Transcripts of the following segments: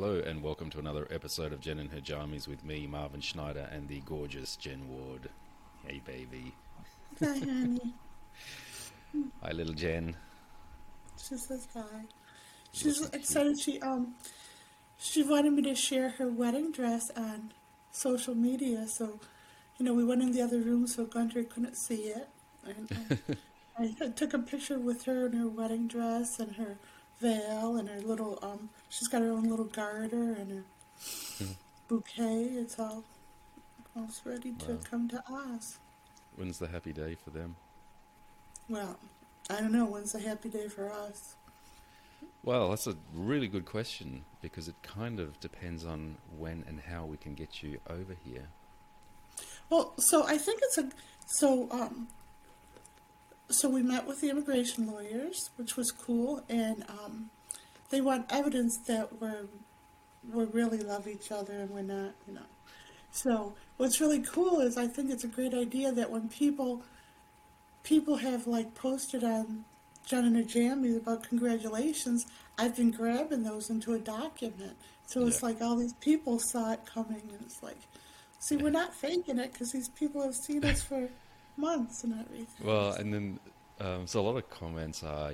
Hello and welcome to another episode of Jen and Her Jammies with me, Marvin Schneider, and the gorgeous Jen Ward. Hey, baby. Hi, honey. Hi, little Jen. She says hi. She's excited. She wanted me to share her wedding dress on social media, so we went in the other room so Gundry couldn't see it. And I took a picture with her in her wedding dress and her veil and her little she's got her own little garter and her bouquet. It's all almost ready to come to Oz. When's the happy day for them? Well, I don't know. When's the happy day for us? Well, that's a really good question because it kind of depends on when and how we can get you over here. Well, so I think it's so we met with the immigration lawyers, which was cool, and they want evidence that we really love each other and we're not, So what's really cool is I think it's a great idea that when people have posted on Jen and Her Jammies about congratulations, I've been grabbing those into a document. So it's all these people saw it coming, and it's we're not faking it because these people have seen us for months and everything. Well, and then so a lot of comments are,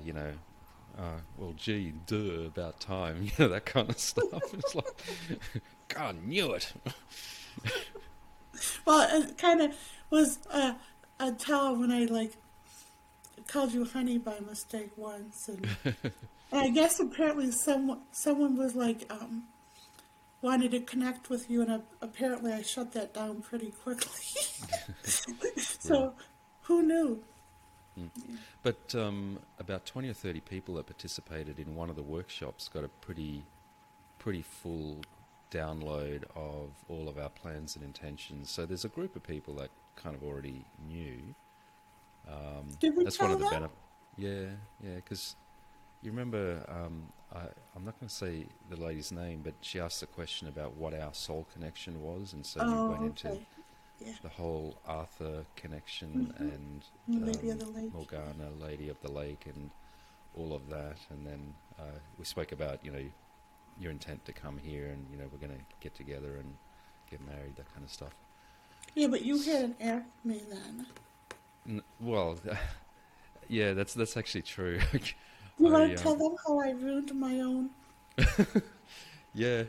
well, gee, duh, about time, that kind of stuff. It's God knew it. Well, it kind of was a tell when I called you honey by mistake once, and, and I guess apparently someone was wanted to connect with you, and apparently I shut that down pretty quickly. So who knew? But about 20 or 30 people that participated in one of the workshops got a pretty full download of all of our plans and intentions. So there's a group of people that kind of already knew. Did we tell them? Yeah, because you remember, I'm not going to say the lady's name, but she asked the question about what our soul connection was, and so we went into the whole Arthur connection and Lady of the Lake. Morgana, Lady of the Lake, and all of that, and then we spoke about, your intent to come here, and, we're going to get together and get married, that kind of stuff. Yeah, but you hadn't asked me then. Well, yeah, that's actually true. You want to tell them how I ruined my own? Yeah.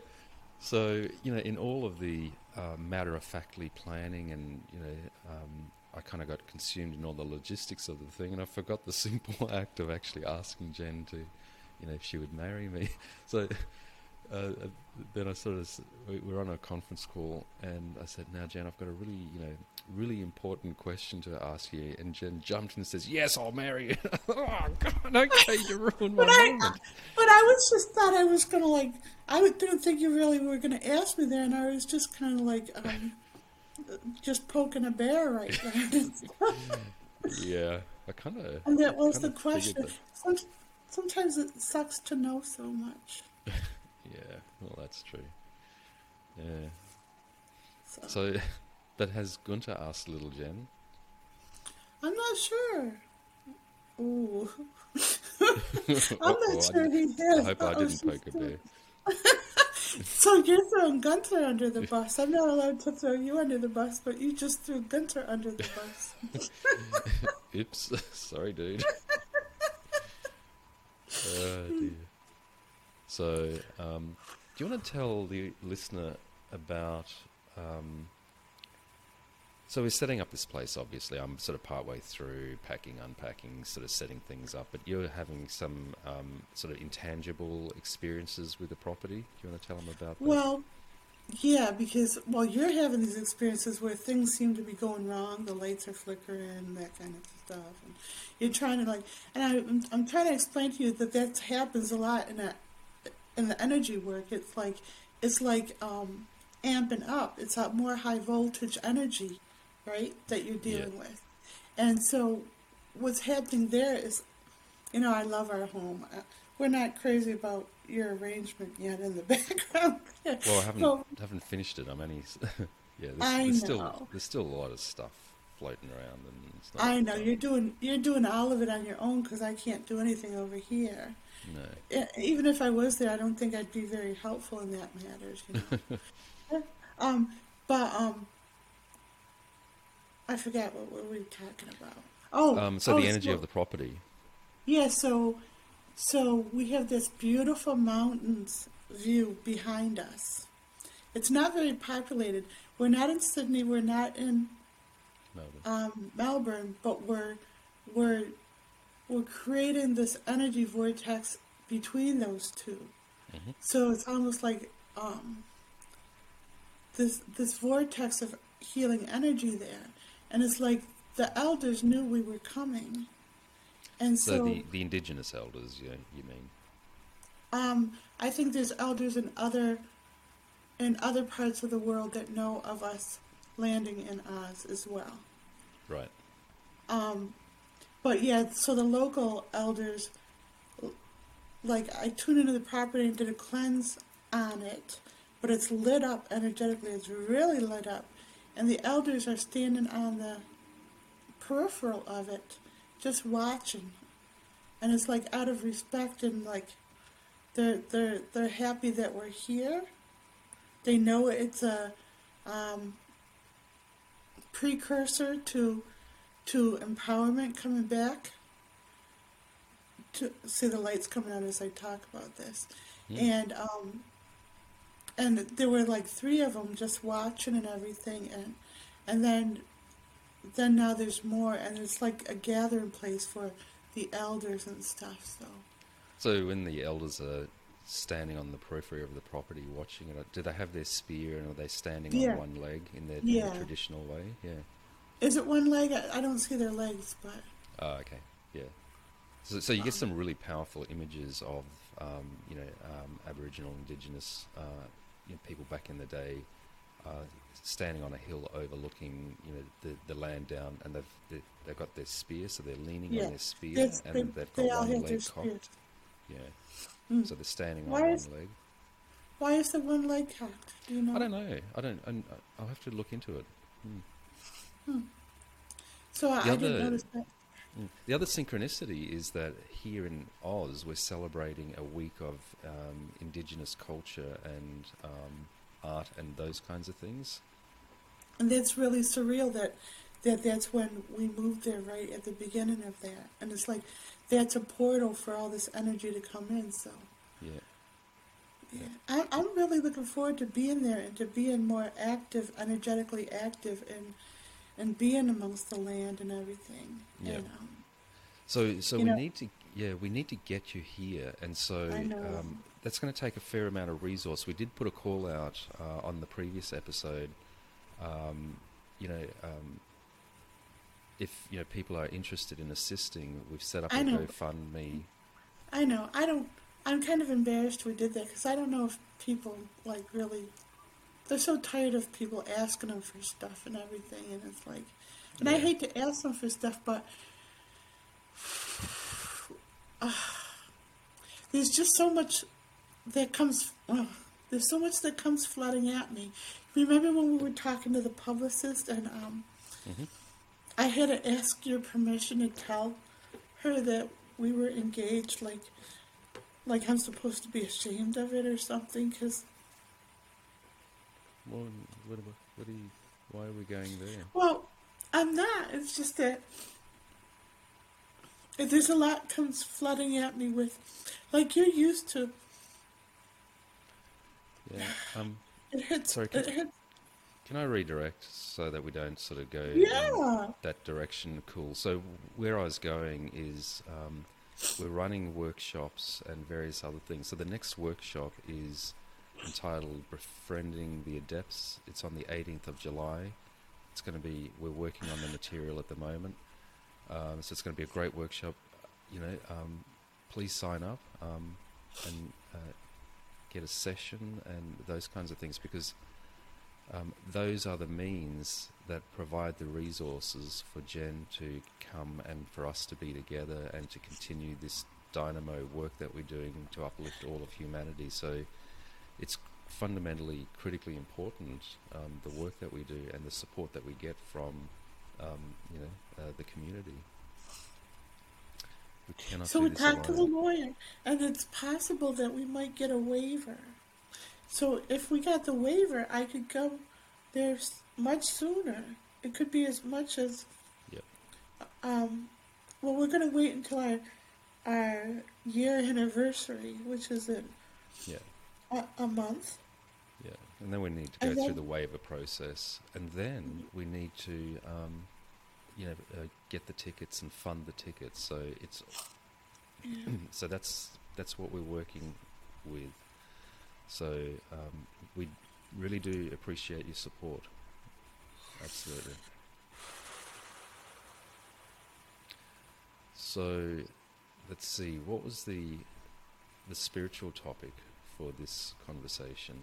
So, in all of the matter-of-factly planning and, I kind of got consumed in all the logistics of the thing, and I forgot the simple act of actually asking Jen to, if she would marry me. So then I we were on a conference call, and I said, now, Jen, I've got a really, really important question to ask you. And Jen jumped and says, yes, I'll marry you. Oh, God, okay, you ruined my moment. But I was just thought I was going to, didn't think you really were going to ask me there, and I was just kind of just poking a bear right there. Yeah, I kind of... And that was the question. Sometimes it sucks to know so much. Yeah, well, that's true. Yeah. So but has Gunther asked little Jen? I'm not sure. Ooh. I'm not sure he has. I hope I didn't poke a bear. So you're throwing Gunther under the bus. I'm not allowed to throw you under the bus, but you just threw Gunther under the bus. Oops. Sorry, dude. Oh, dear. So, do you want to tell the listener about... so we're setting up this place, obviously. I'm sort of partway through packing, unpacking, sort of setting things up. But you're having some sort of intangible experiences with the property. Do you want to tell them about that? Well, yeah, because while you're having these experiences where things seem to be going wrong, the lights are flickering, that kind of stuff. And you're trying to and I'm trying to explain to you that happens a lot in the energy work. It's amping up. It's more high voltage energy, right, that you're dealing with. And so what's happening there is, I love our home. We're not crazy about your arrangement yet in the background. Well, I haven't finished it. I'm only... yeah, there's still a lot of stuff floating around and stuff. I know you're doing all of it on your own because I can't do anything over here. No. Even if I was there, I don't think I'd be very helpful in that matters. You know? I forgot what we were talking about. The energy of the property. Yeah, so we have this beautiful mountains view behind us. It's not very populated. We're not in Sydney. We're not in Melbourne. But we're creating this energy vortex between those two. Mm-hmm. So it's almost like this vortex of healing energy there, and it's like the elders knew we were coming, and so the indigenous elders, you mean? I think there's elders in other parts of the world that know of us landing in Oz as well. Right. But yeah, so the local elders, like I tuned into the property and did a cleanse on it, but it's lit up energetically. It's really lit up. And the elders are standing on the peripheral of it, just watching. And it's like out of respect and like they're happy that we're here. They know it's a precursor to empowerment coming back. To see the lights coming out as I talk about this, yeah. And there were like three of them just watching and everything, and then now there's more, and it's like a gathering place for the elders and stuff. So when the elders are standing on the periphery of the property watching it, do they have their spear and are they standing on one leg in the traditional way? Yeah. Is it one leg? I don't see their legs, but. Oh, okay. Yeah. So you get some really powerful images of Aboriginal, Indigenous people back in the day standing on a hill overlooking the land down, and they've got their spear, so they're leaning on their spear, and they've got one leg cocked. Yeah, so they're standing on one leg. Why is the one leg cocked? Do you know? I don't know. I'll have to look into it. So I didn't notice that. The other synchronicity is that here in Oz, we're celebrating a week of Indigenous culture and art and those kinds of things. And that's really surreal that's when we moved there right at the beginning of that. And it's like that's a portal for all this energy to come in. So yeah. I'm really looking forward to being there and to being more active, energetically active and being amongst the land and everything. Yeah. And, we need to get you here, and so that's going to take a fair amount of resource. We did put a call out on the previous episode. If people are interested in assisting, we've set up a GoFundMe. I know. I'm kind of embarrassed we did that because I don't know if people really. They're so tired of people asking them for stuff and everything, and it's like... And I hate to ask them for stuff, but... there's just so much that comes... there's so much that comes flooding at me. Remember when we were talking to the publicist, and I had to ask your permission to tell her that we were engaged, like I'm supposed to be ashamed of it or something, because... Well, why are we going there? Well, I'm not. It's just that there's a lot comes flooding at me with, you're used to. Yeah. It hits. Sorry, can I redirect so that we don't sort of go in that direction? Cool. So where I was going is we're running workshops and various other things. So the next workshop is entitled Befriending the Adepts. It's on the 18th of July. It's going to be, we're working on the material at the moment. So it's going to be a great workshop. Please sign up and get a session and those kinds of things, because those are the means that provide the resources for Jen to come and for us to be together and to continue this dynamo work that we're doing to uplift all of humanity. So it's fundamentally critically important, the work that we do and the support that we get from the community. We talked to the lawyer, and it's possible that we might get a waiver. So if we got the waiver, I could go there much sooner. It could be as much as... Yep. We're going to wait until our year anniversary, which is in a month. Yeah, and then we need to go through the waiver process. And then we need to... get the tickets and fund the tickets. So it's so that's what we're working with. So we really do appreciate your support. Absolutely. So let's see. What was the spiritual topic for this conversation?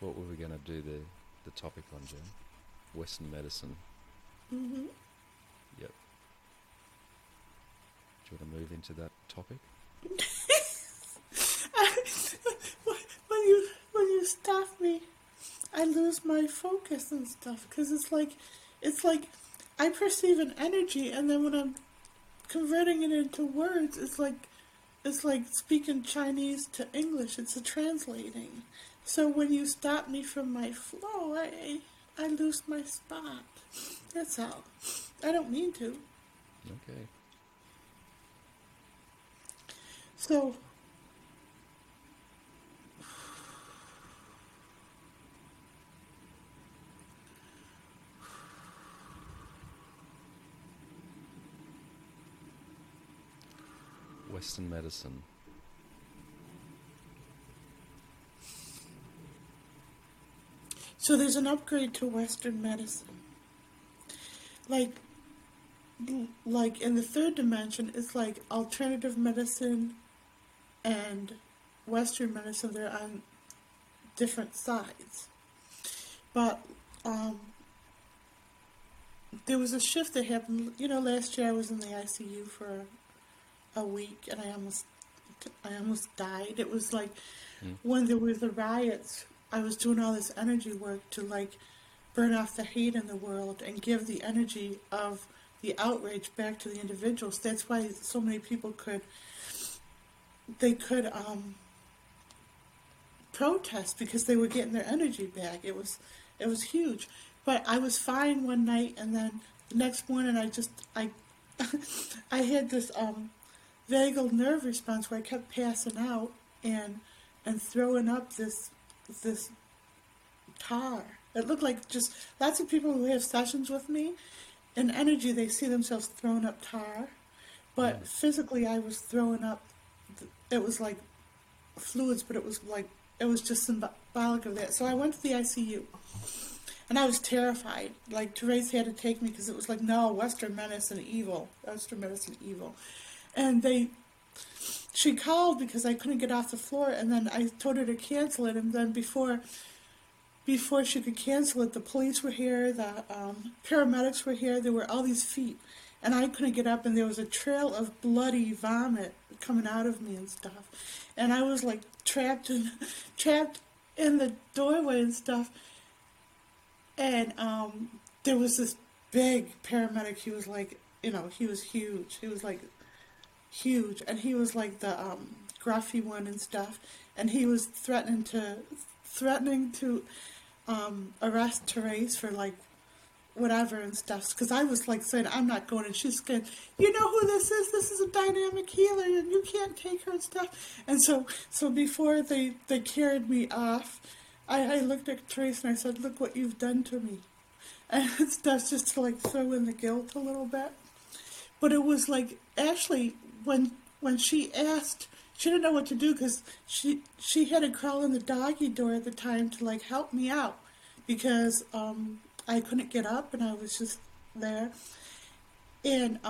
What were we going to do the topic on, Jen? Western medicine. Mm-hmm. Yep. Do you want to move into that topic? When you stop me, I lose my focus and stuff, because it's like I perceive an energy, and then when I'm converting it into words, it's like speaking Chinese to English. It's a translating. So when you stop me from my flow, I lose my spot. That's all. I don't mean to. Okay. So, Western medicine. So there's an upgrade to Western medicine. Like in the third dimension, it's like alternative medicine and Western medicine, they're on different sides. But there was a shift that happened. Last year I was in the ICU for a week, and I almost died. It was like when there were the riots, I was doing all this energy work to burn off the hate in the world and give the energy of the outrage back to the individuals. That's why so many people could protest, because they were getting their energy back. It was huge. But I was fine one night, and then the next morning I had this vagal nerve response where I kept passing out and throwing up this tar. It looked like just lots of people who have sessions with me in energy, they see themselves throwing up tar, but physically I was throwing up, it was like fluids, but it was just symbolic of that. So I went to the ICU, and I was terrified. Therese had to take me, because it was no, Western medicine evil. And she called because I couldn't get off the floor, and then I told her to cancel it, and then before she could cancel it, the police were here, the paramedics were here, there were all these feet, and I couldn't get up, and there was a trail of bloody vomit coming out of me and stuff, and I was trapped in the doorway and stuff, and there was this big paramedic, he was huge, huge, and he was the gruffy one and stuff, and he was threatening to arrest Therese for whatever and stuff, because I was saying I'm not going, and she's going, you know who this is? This is a dynamic healer, and you can't take her and stuff. And so before they carried me off, I looked at Therese and I said, look what you've done to me, and stuff, just to throw in the guilt a little bit. But it was Ashley. When she asked, she didn't know what to do, because she had to crawl in the doggy door at the time to help me out, because I couldn't get up and I was just there, and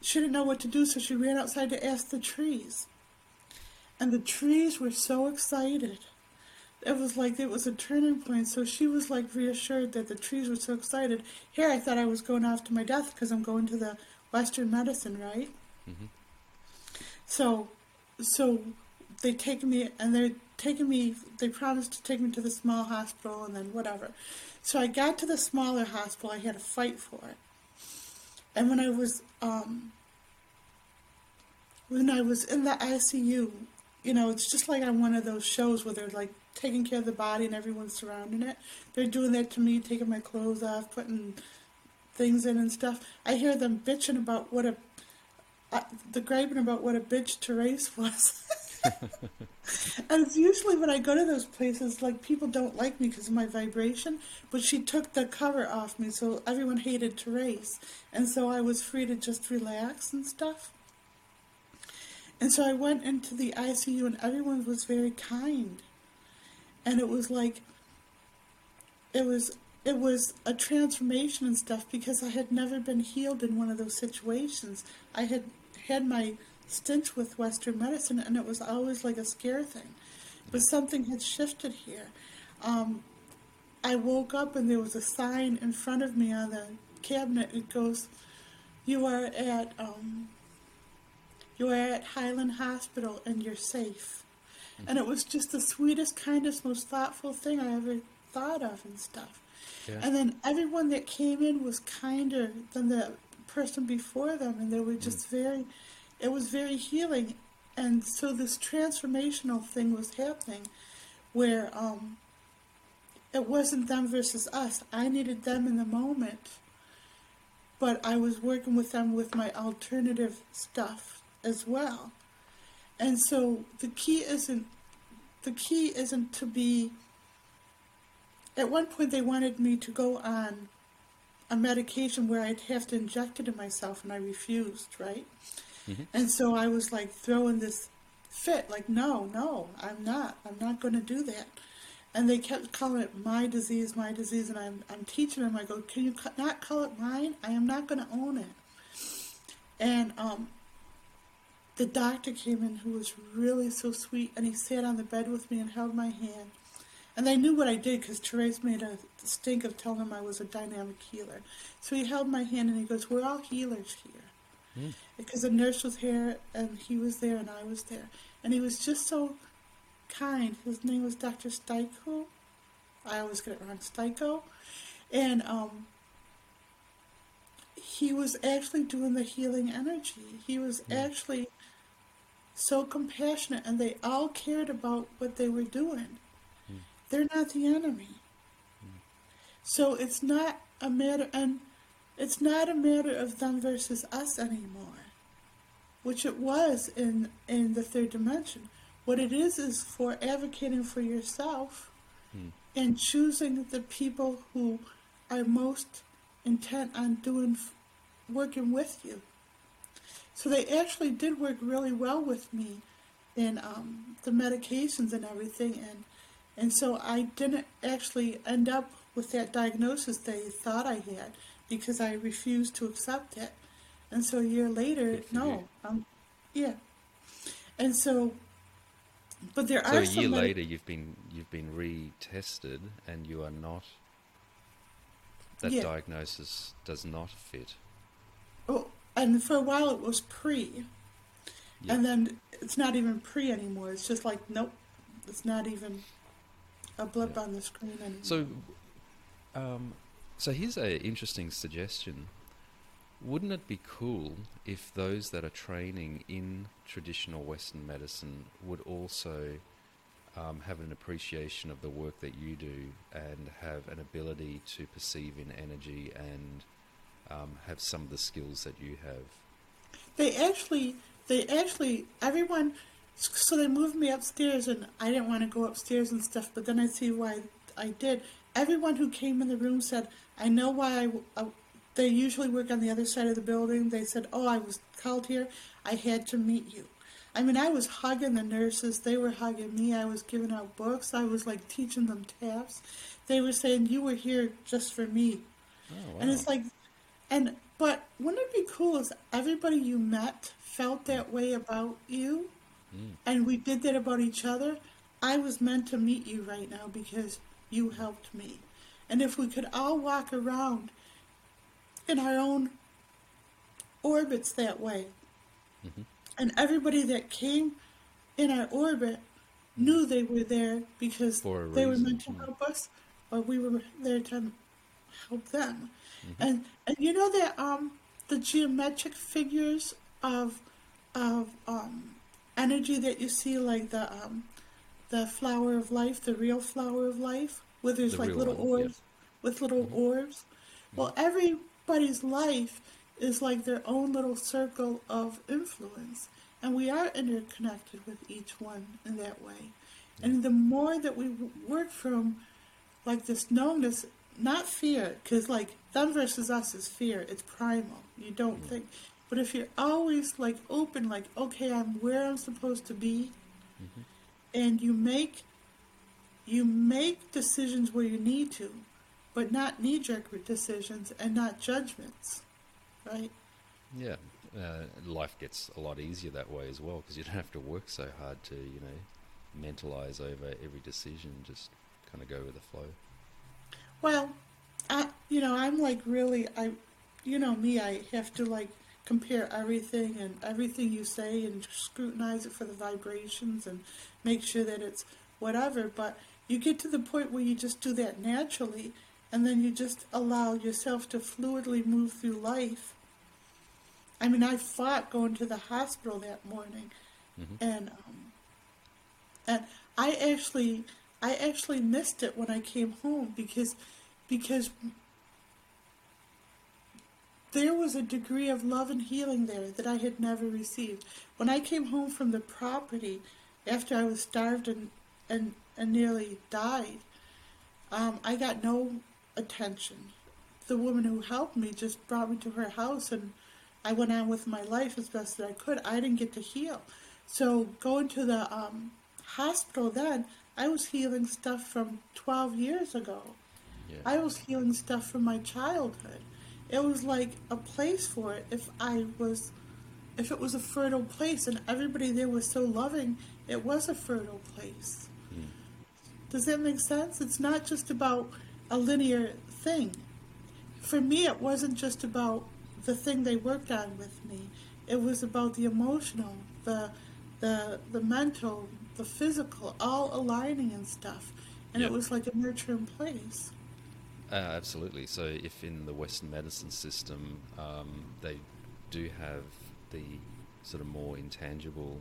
she didn't know what to do, so she ran outside to ask the trees, and the trees were so excited. It was it was a turning point, so she was reassured that the trees were so excited. Here I thought I was going off to my death, because I'm going to the Western medicine, right? Mm-hmm. So they take me, and taken me, they promised to take me to the small hospital and then whatever. So I got to the smaller hospital. I had to fight for it. And when I was in the ICU, you know, it's just like on one of those shows where they're like taking care of the body and everyone's surrounding it. They're doing that to me, taking my clothes off, putting things in and stuff. I hear them bitching about griping about what a bitch Therese was. And it's usually when I go to those places, like, people don't like me because of my vibration, but she took the cover off me, so everyone hated Therese, and so I was free to just relax and stuff. And so I went into the ICU, and everyone was very kind, and it was like, it was a transformation and stuff, because I had never been healed in one of those situations. I had had my stench with Western medicine, and it was always like a scare thing, but something had shifted here. I woke up and there was a sign in front of me on the cabinet. It goes, you are at Highland Hospital and you're safe. And it was just the sweetest, kindest, most thoughtful thing I ever thought of and stuff. Yeah. And then everyone that came in was kinder than the person before them, and they were just it was very healing. And so this transformational thing was happening where it wasn't them versus us. I needed them in the moment, but I was working with them with my alternative stuff as well. And so the key isn't to be, at one point they wanted me to go on a medication where I'd have to inject it in myself, and I refused, right? Mm-hmm. And so I was like throwing this fit, like, no, I'm not going to do that. And they kept calling it my disease, and I'm teaching them. I go, can you not call it mine? I am not going to own it. And the doctor came in, who was really so sweet, and he sat on the bed with me and held my hand. And they knew what I did, because Therese made a stink of telling him I was a dynamic healer. So he held my hand and he goes, we're all healers here. Because the nurse was here, and he was there, and I was there. And he was just so kind. His name was Dr. Steiko. I always get it wrong, Steiko. And he was actually doing the healing energy. He was actually so compassionate, and they all cared about what they were doing. Mm. They're not the enemy. Mm. So it's not a matter... and it's not a matter of them versus us anymore, which it was in the third dimension. What it is for advocating for yourself and choosing the people who are most intent on working with you. So they actually did work really well with me in the medications and everything, and so I didn't actually end up with that diagnosis they thought I had, because I refused to accept it. And so a year later, And so, but there are. So a year later, you've been retested, and you are not. That diagnosis does not fit. Oh, and for a while it was pre, and then it's not even pre anymore. It's just like, nope, it's not even a blip on the screen anymore. So, So here's an interesting suggestion. Wouldn't it be cool if those that are training in traditional Western medicine would also have an appreciation of the work that you do, and have an ability to perceive in energy, and have some of the skills that you have? Everyone, so they moved me upstairs, and I didn't want to go upstairs and stuff, but then I see why I did. Everyone who came in the room said, I know why they usually work on the other side of the building. They said, oh, I was called here. I had to meet you. I mean, I was hugging the nurses. They were hugging me. I was giving out books. I was, like, teaching them taps. They were saying, you were here just for me. Oh, wow. And it's like, but wouldn't it be cool if everybody you met felt that way about you? Mm. And we did that about each other. I was meant to meet you right now because you helped me. And if we could all walk around in our own orbits that way, and everybody that came in our orbit knew they were there because they were meant to help us, or we were there to help them. Mm-hmm. And you know that the geometric figures of energy that you see, like the flower of life, the real flower of life, where there's the like little orbs, yes. with little mm-hmm. orbs. Mm-hmm. Well, everybody's life is like their own little circle of influence. And we are interconnected with each one in that way. And the more that we work from, like, this knownness, not fear, because, like, them versus us is fear. It's primal. You don't mm-hmm. think. But if you're always, like, open, like, okay, I'm where I'm supposed to be, mm-hmm. and you make decisions where you need to, but not knee-jerk decisions and not judgments, right? Yeah. Life gets a lot easier that way as well, because you don't have to work so hard to, you know, mentalize over every decision. Just kind of go with the flow. Well, I'm like really, I have to like compare everything and everything you say and scrutinize it for the vibrations and make sure that it's whatever. But you get to the point where you just do that naturally, and then you just allow yourself to fluidly move through life. I mean, I fought going to the hospital that morning, mm-hmm. and I actually missed it when I came home because there was a degree of love and healing there that I had never received. When I came home from the property after I was starved and nearly died, I got no attention. The woman who helped me just brought me to her house, and I went on with my life as best that I could. I didn't get to heal. So going to the hospital then, I was healing stuff from 12 years ago. Yeah. I was healing stuff from my childhood. It was like a place for it if it was a fertile place, and everybody there was so loving, it was a fertile place. Yeah. Does that make sense? It's not just about a linear thing. For me, it wasn't just about the thing they worked on with me. It was about the emotional, the mental, the physical, all aligning and stuff. And yep. It was like a nurturing place. Absolutely. So if in the Western medicine system, they do have the sort of more intangible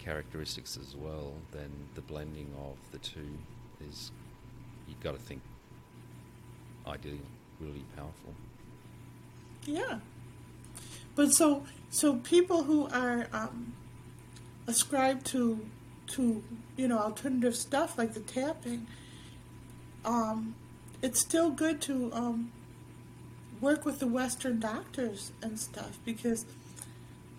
characteristics as well, then the blending of the two is, you've got to think, ideally really powerful. Yeah, but so people who are ascribed to alternative stuff like the tapping, it's still good to work with the Western doctors and stuff, because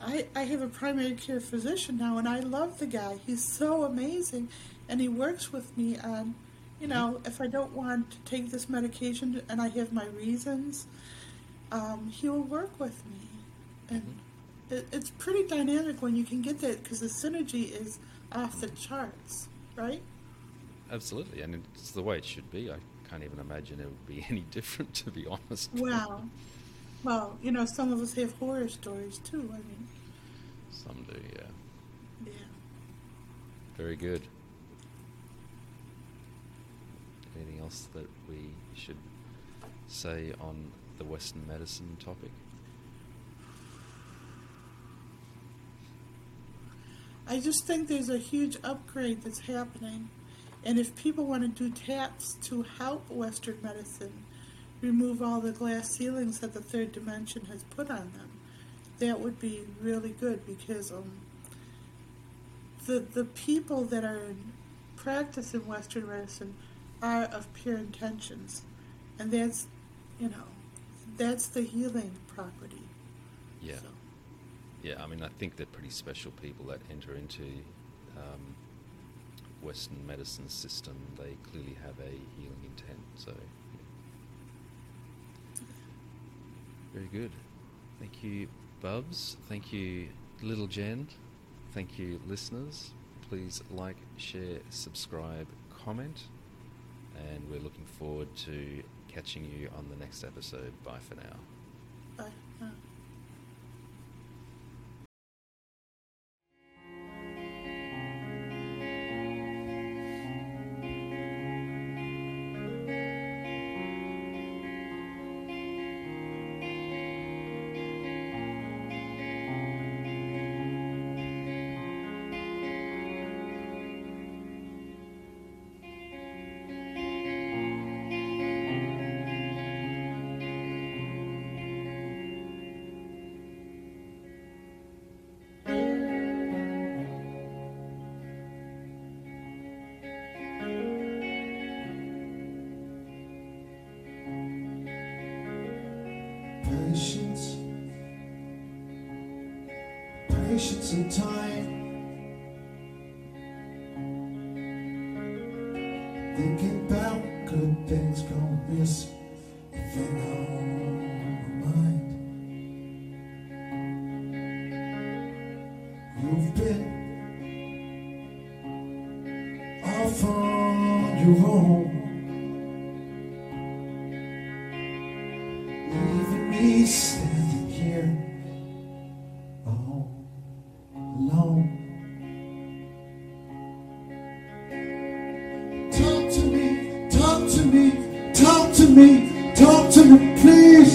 I have a primary care physician now, and I love the guy. He's so amazing, and he works with me on, if I don't want to take this medication and I have my reasons. He will work with me, and mm-hmm. it's pretty dynamic when you can get that, because the synergy is off the charts, right? Absolutely, and it's the way it should be. I can't even imagine it would be any different, to be honest. Wow. Well, some of us have horror stories too, I mean. Some do, yeah. Yeah. Very good. Anything else that we should say on the Western medicine topic? I just think there's a huge upgrade that's happening, and if people want to do taps to help Western medicine remove all the glass ceilings that the third dimension has put on them, that would be really good, because the people that are in practice in Western medicine are of pure intentions, and that's that's the healing property. Yeah. So. Yeah, I mean, I think they're pretty special people that enter into Western medicine system. They clearly have a healing intent, so... Yeah. Very good. Thank you, Bubs. Thank you, Little Jen. Thank you, listeners. Please like, share, subscribe, comment, and we're looking forward to catching you on the next episode. Bye for now. Bye for now. patience and time, thinking about good things gonna miss a thing on my mind. You've been off on your own, leaving me standing here all alone. Talk to me, please. Talk to me, please.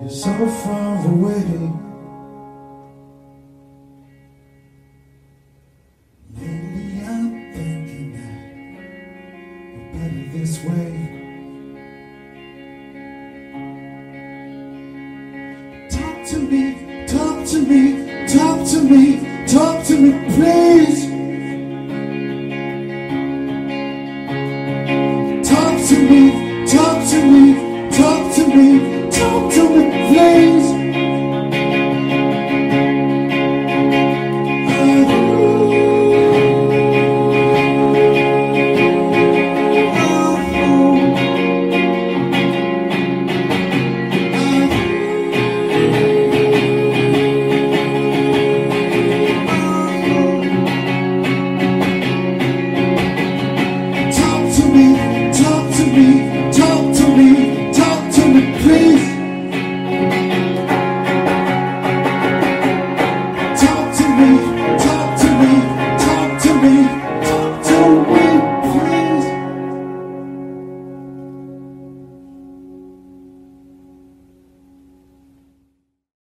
You're so far away, lately I'm thinking that we're better this way. Talk to me, talk to me, talk to me, talk to me, please.